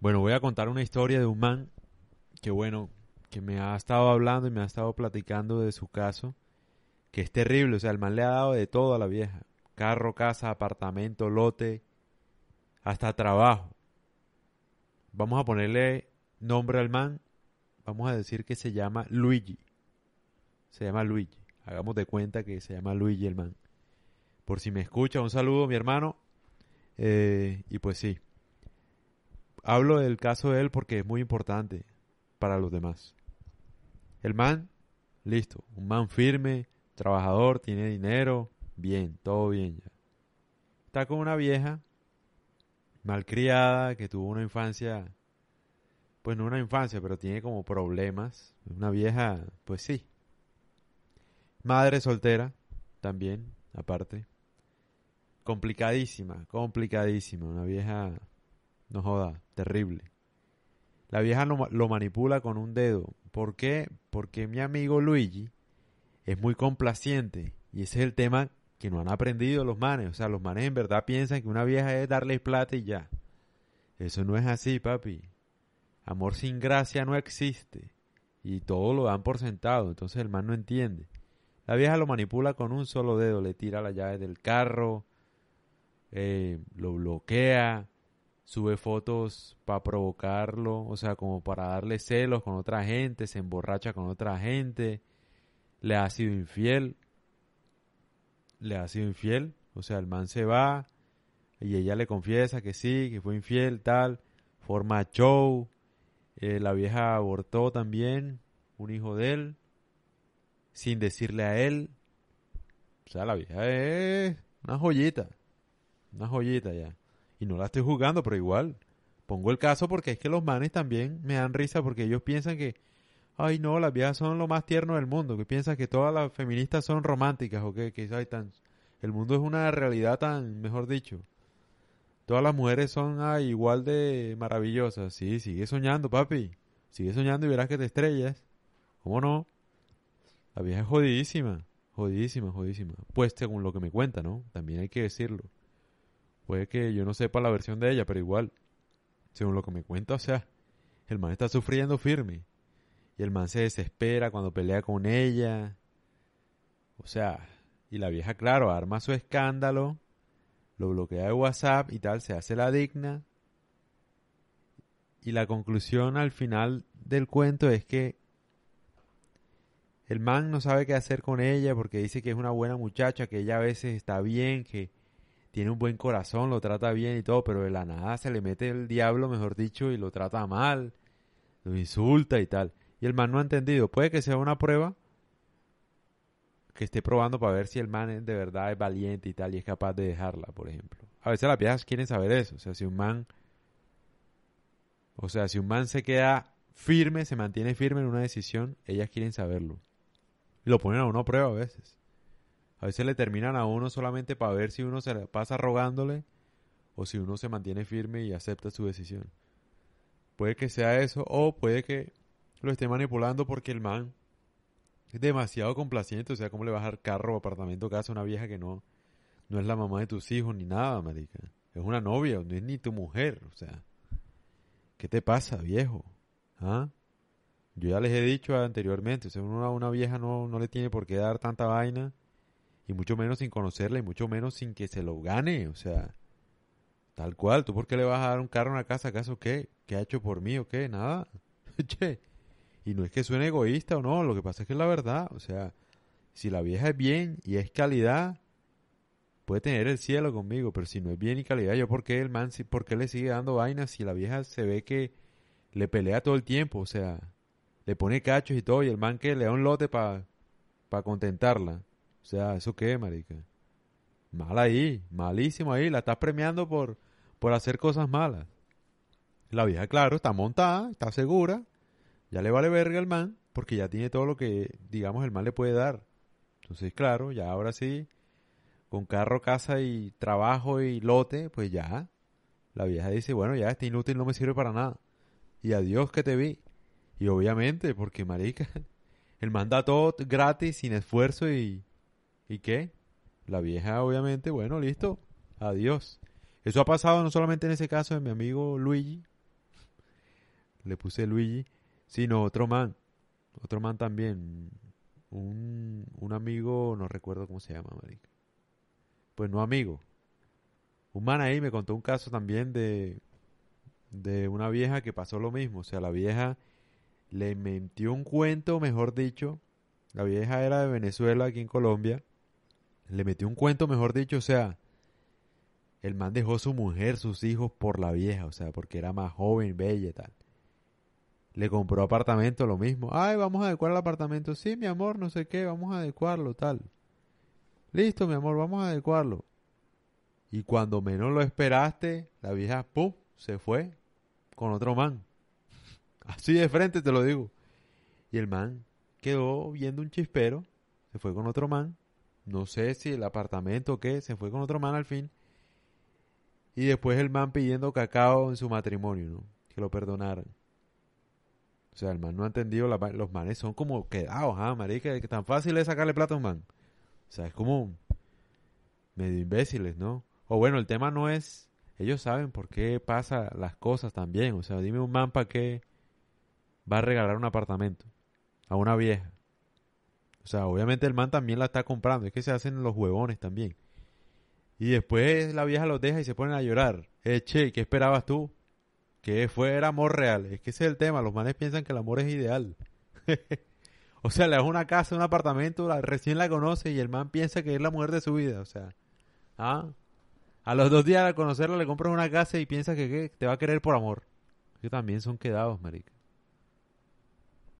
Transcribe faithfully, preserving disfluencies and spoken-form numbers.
Bueno, voy a contar una historia de un man que, bueno, que me ha estado hablando y me ha estado platicando de su caso, que es terrible. O sea, el man le ha dado de todo a la vieja. Carro, casa, apartamento, lote, hasta trabajo. Vamos a ponerle nombre al man. Vamos a decir que se llama Luigi. Se llama Luigi. Hagamos de cuenta que se llama Luigi el man. Por si me escucha, un saludo, mi hermano. Eh, y pues sí. Hablo del caso de él porque es muy importante para los demás. El man, listo, un man firme, trabajador, tiene dinero, bien, todo bien ya. Está con una vieja malcriada que tuvo una infancia, pues no una infancia, pero tiene como problemas. Una vieja, pues sí. Madre soltera, también, aparte. Complicadísima, complicadísima, una vieja, no joda, terrible. La vieja lo, lo manipula con un dedo. ¿Por qué? Porque mi amigo Luigi es muy complaciente. Y ese es el tema que no han aprendido los manes. O sea, los manes en verdad piensan que una vieja es darles plata y ya. Eso no es así, papi. Amor sin gracia no existe. Y todo lo dan por sentado. Entonces el man no entiende. La vieja lo manipula con un solo dedo. Le tira las llaves del carro. Eh, lo bloquea. Sube fotos para provocarlo, o sea, como para darle celos con otra gente, se emborracha con otra gente, le ha sido infiel, le ha sido infiel, o sea, el man se va y ella le confiesa que sí, que fue infiel, tal, forma show, eh, la vieja abortó también un hijo de él, sin decirle a él, o sea, la vieja es una joyita, una joyita ya. Y no la estoy juzgando, pero igual pongo el caso porque es que los manes también me dan risa porque ellos piensan que, ay no, las viejas son lo más tierno del mundo, que piensan que todas las feministas son románticas o que, que ay, tan, el mundo es una realidad tan, mejor dicho, todas las mujeres son ay, igual de maravillosas. Sí, sigue soñando, papi, sigue soñando y verás que te estrellas. ¿Cómo no? La vieja es jodidísima, jodidísima, jodidísima. Pues según lo que me cuenta, ¿no? También hay que decirlo. Puede que yo no sepa la versión de ella, pero igual, según lo que me cuenta, o sea, el man está sufriendo firme. Y el man se desespera cuando pelea con ella. O sea, y la vieja, claro, arma su escándalo, lo bloquea de WhatsApp y tal, se hace la digna. Y la conclusión al final del cuento es que el man no sabe qué hacer con ella porque dice que es una buena muchacha, que ella a veces está bien, que tiene un buen corazón, lo trata bien y todo, pero de la nada se le mete el diablo, mejor dicho, y lo trata mal, lo insulta y tal. Y el man no ha entendido. Puede que sea una prueba que esté probando para ver si el man de verdad es valiente y tal y es capaz de dejarla, por ejemplo. A veces las viejas quieren saber eso. O sea, si un man, o sea, si un man se queda firme, se mantiene firme en una decisión, ellas quieren saberlo. Y lo ponen a uno a prueba a veces. A veces le terminan a uno solamente para ver si uno se le pasa rogándole o si uno se mantiene firme y acepta su decisión. Puede que sea eso o puede que lo esté manipulando porque el man es demasiado complaciente. O sea, ¿cómo le vas a dar carro, apartamento, casa a una vieja que no, no es la mamá de tus hijos ni nada, marica? Es una novia, no es ni tu mujer. O sea, ¿qué te pasa, viejo? ¿Ah? Yo ya les he dicho anteriormente, o sea, uno a una vieja no, no le tiene por qué dar tanta vaina. Y mucho menos sin conocerla y mucho menos sin que se lo gane, o sea, tal cual. ¿Tú por qué le vas a dar un carro a una casa? ¿Acaso qué? ¿Qué ha hecho por mí o qué? Nada. Che, y no es que suene egoísta o no, lo que pasa es que es la verdad, o sea, si la vieja es bien y es calidad, puede tener el cielo conmigo, pero si no es bien y calidad, ¿yo por qué el man, si, por qué le sigue dando vainas si la vieja se ve que le pelea todo el tiempo, o sea, le pone cachos y todo, y el man que le da un lote para pa contentarla? O sea, ¿eso qué, marica? Mal ahí, malísimo ahí. La estás premiando por, por hacer cosas malas. La vieja, claro, está montada, está segura. Ya le vale verga al man, porque ya tiene todo lo que, digamos, el man le puede dar. Entonces, claro, ya ahora sí, con carro, casa y trabajo y lote, pues ya. La vieja dice, bueno, ya este inútil no me sirve para nada. Y adiós que te vi. Y obviamente, porque, marica, el man da todo gratis, sin esfuerzo y... ¿Y qué? La vieja, obviamente, bueno, listo, adiós. Eso ha pasado no solamente en ese caso de mi amigo Luigi, le puse Luigi, sino otro man, otro man también, un, un amigo, no recuerdo cómo se llama, marica. Pues no amigo, un man ahí me contó un caso también de, de una vieja que pasó lo mismo. O sea, la vieja le metió un cuento, mejor dicho, la vieja era de Venezuela, aquí en Colombia, le metió un cuento, mejor dicho, o sea, el man dejó su mujer, sus hijos por la vieja, o sea, porque era más joven, bella y tal. Le compró apartamento, lo mismo. Ay, vamos a adecuar el apartamento. Sí, mi amor, no sé qué, vamos a adecuarlo, tal. Listo, mi amor, vamos a adecuarlo. Y cuando menos lo esperaste, la vieja, pum, se fue con otro man. Así de frente te lo digo. Y el man quedó viendo un chispero, se fue con otro man. No sé si el apartamento o qué, se fue con otro man al fin. Y después el man pidiendo cacao en su matrimonio, ¿no? Que lo perdonaran. O sea, el man no ha entendido, la, los manes son como quedados, ah, marica, que tan fácil es sacarle plata a un man. O sea, es como medio imbéciles, ¿no? O bueno, el tema no es, ellos saben por qué pasan las cosas también. O sea, dime un man para qué va a regalar un apartamento a una vieja. O sea, obviamente el man también la está comprando, es que se hacen los huevones también. Y después la vieja los deja y se ponen a llorar. Eh, che, ¿qué esperabas tú? Que fuera amor real. Es que ese es el tema. Los manes piensan que el amor es ideal. O sea, le das una casa, un apartamento, la, recién la conoce y el man piensa que es la mujer de su vida. O sea, ¿ah? A los dos días de conocerla le compras una casa y piensas que ¿qué? Te va a querer por amor. Ellos también son quedados, marica.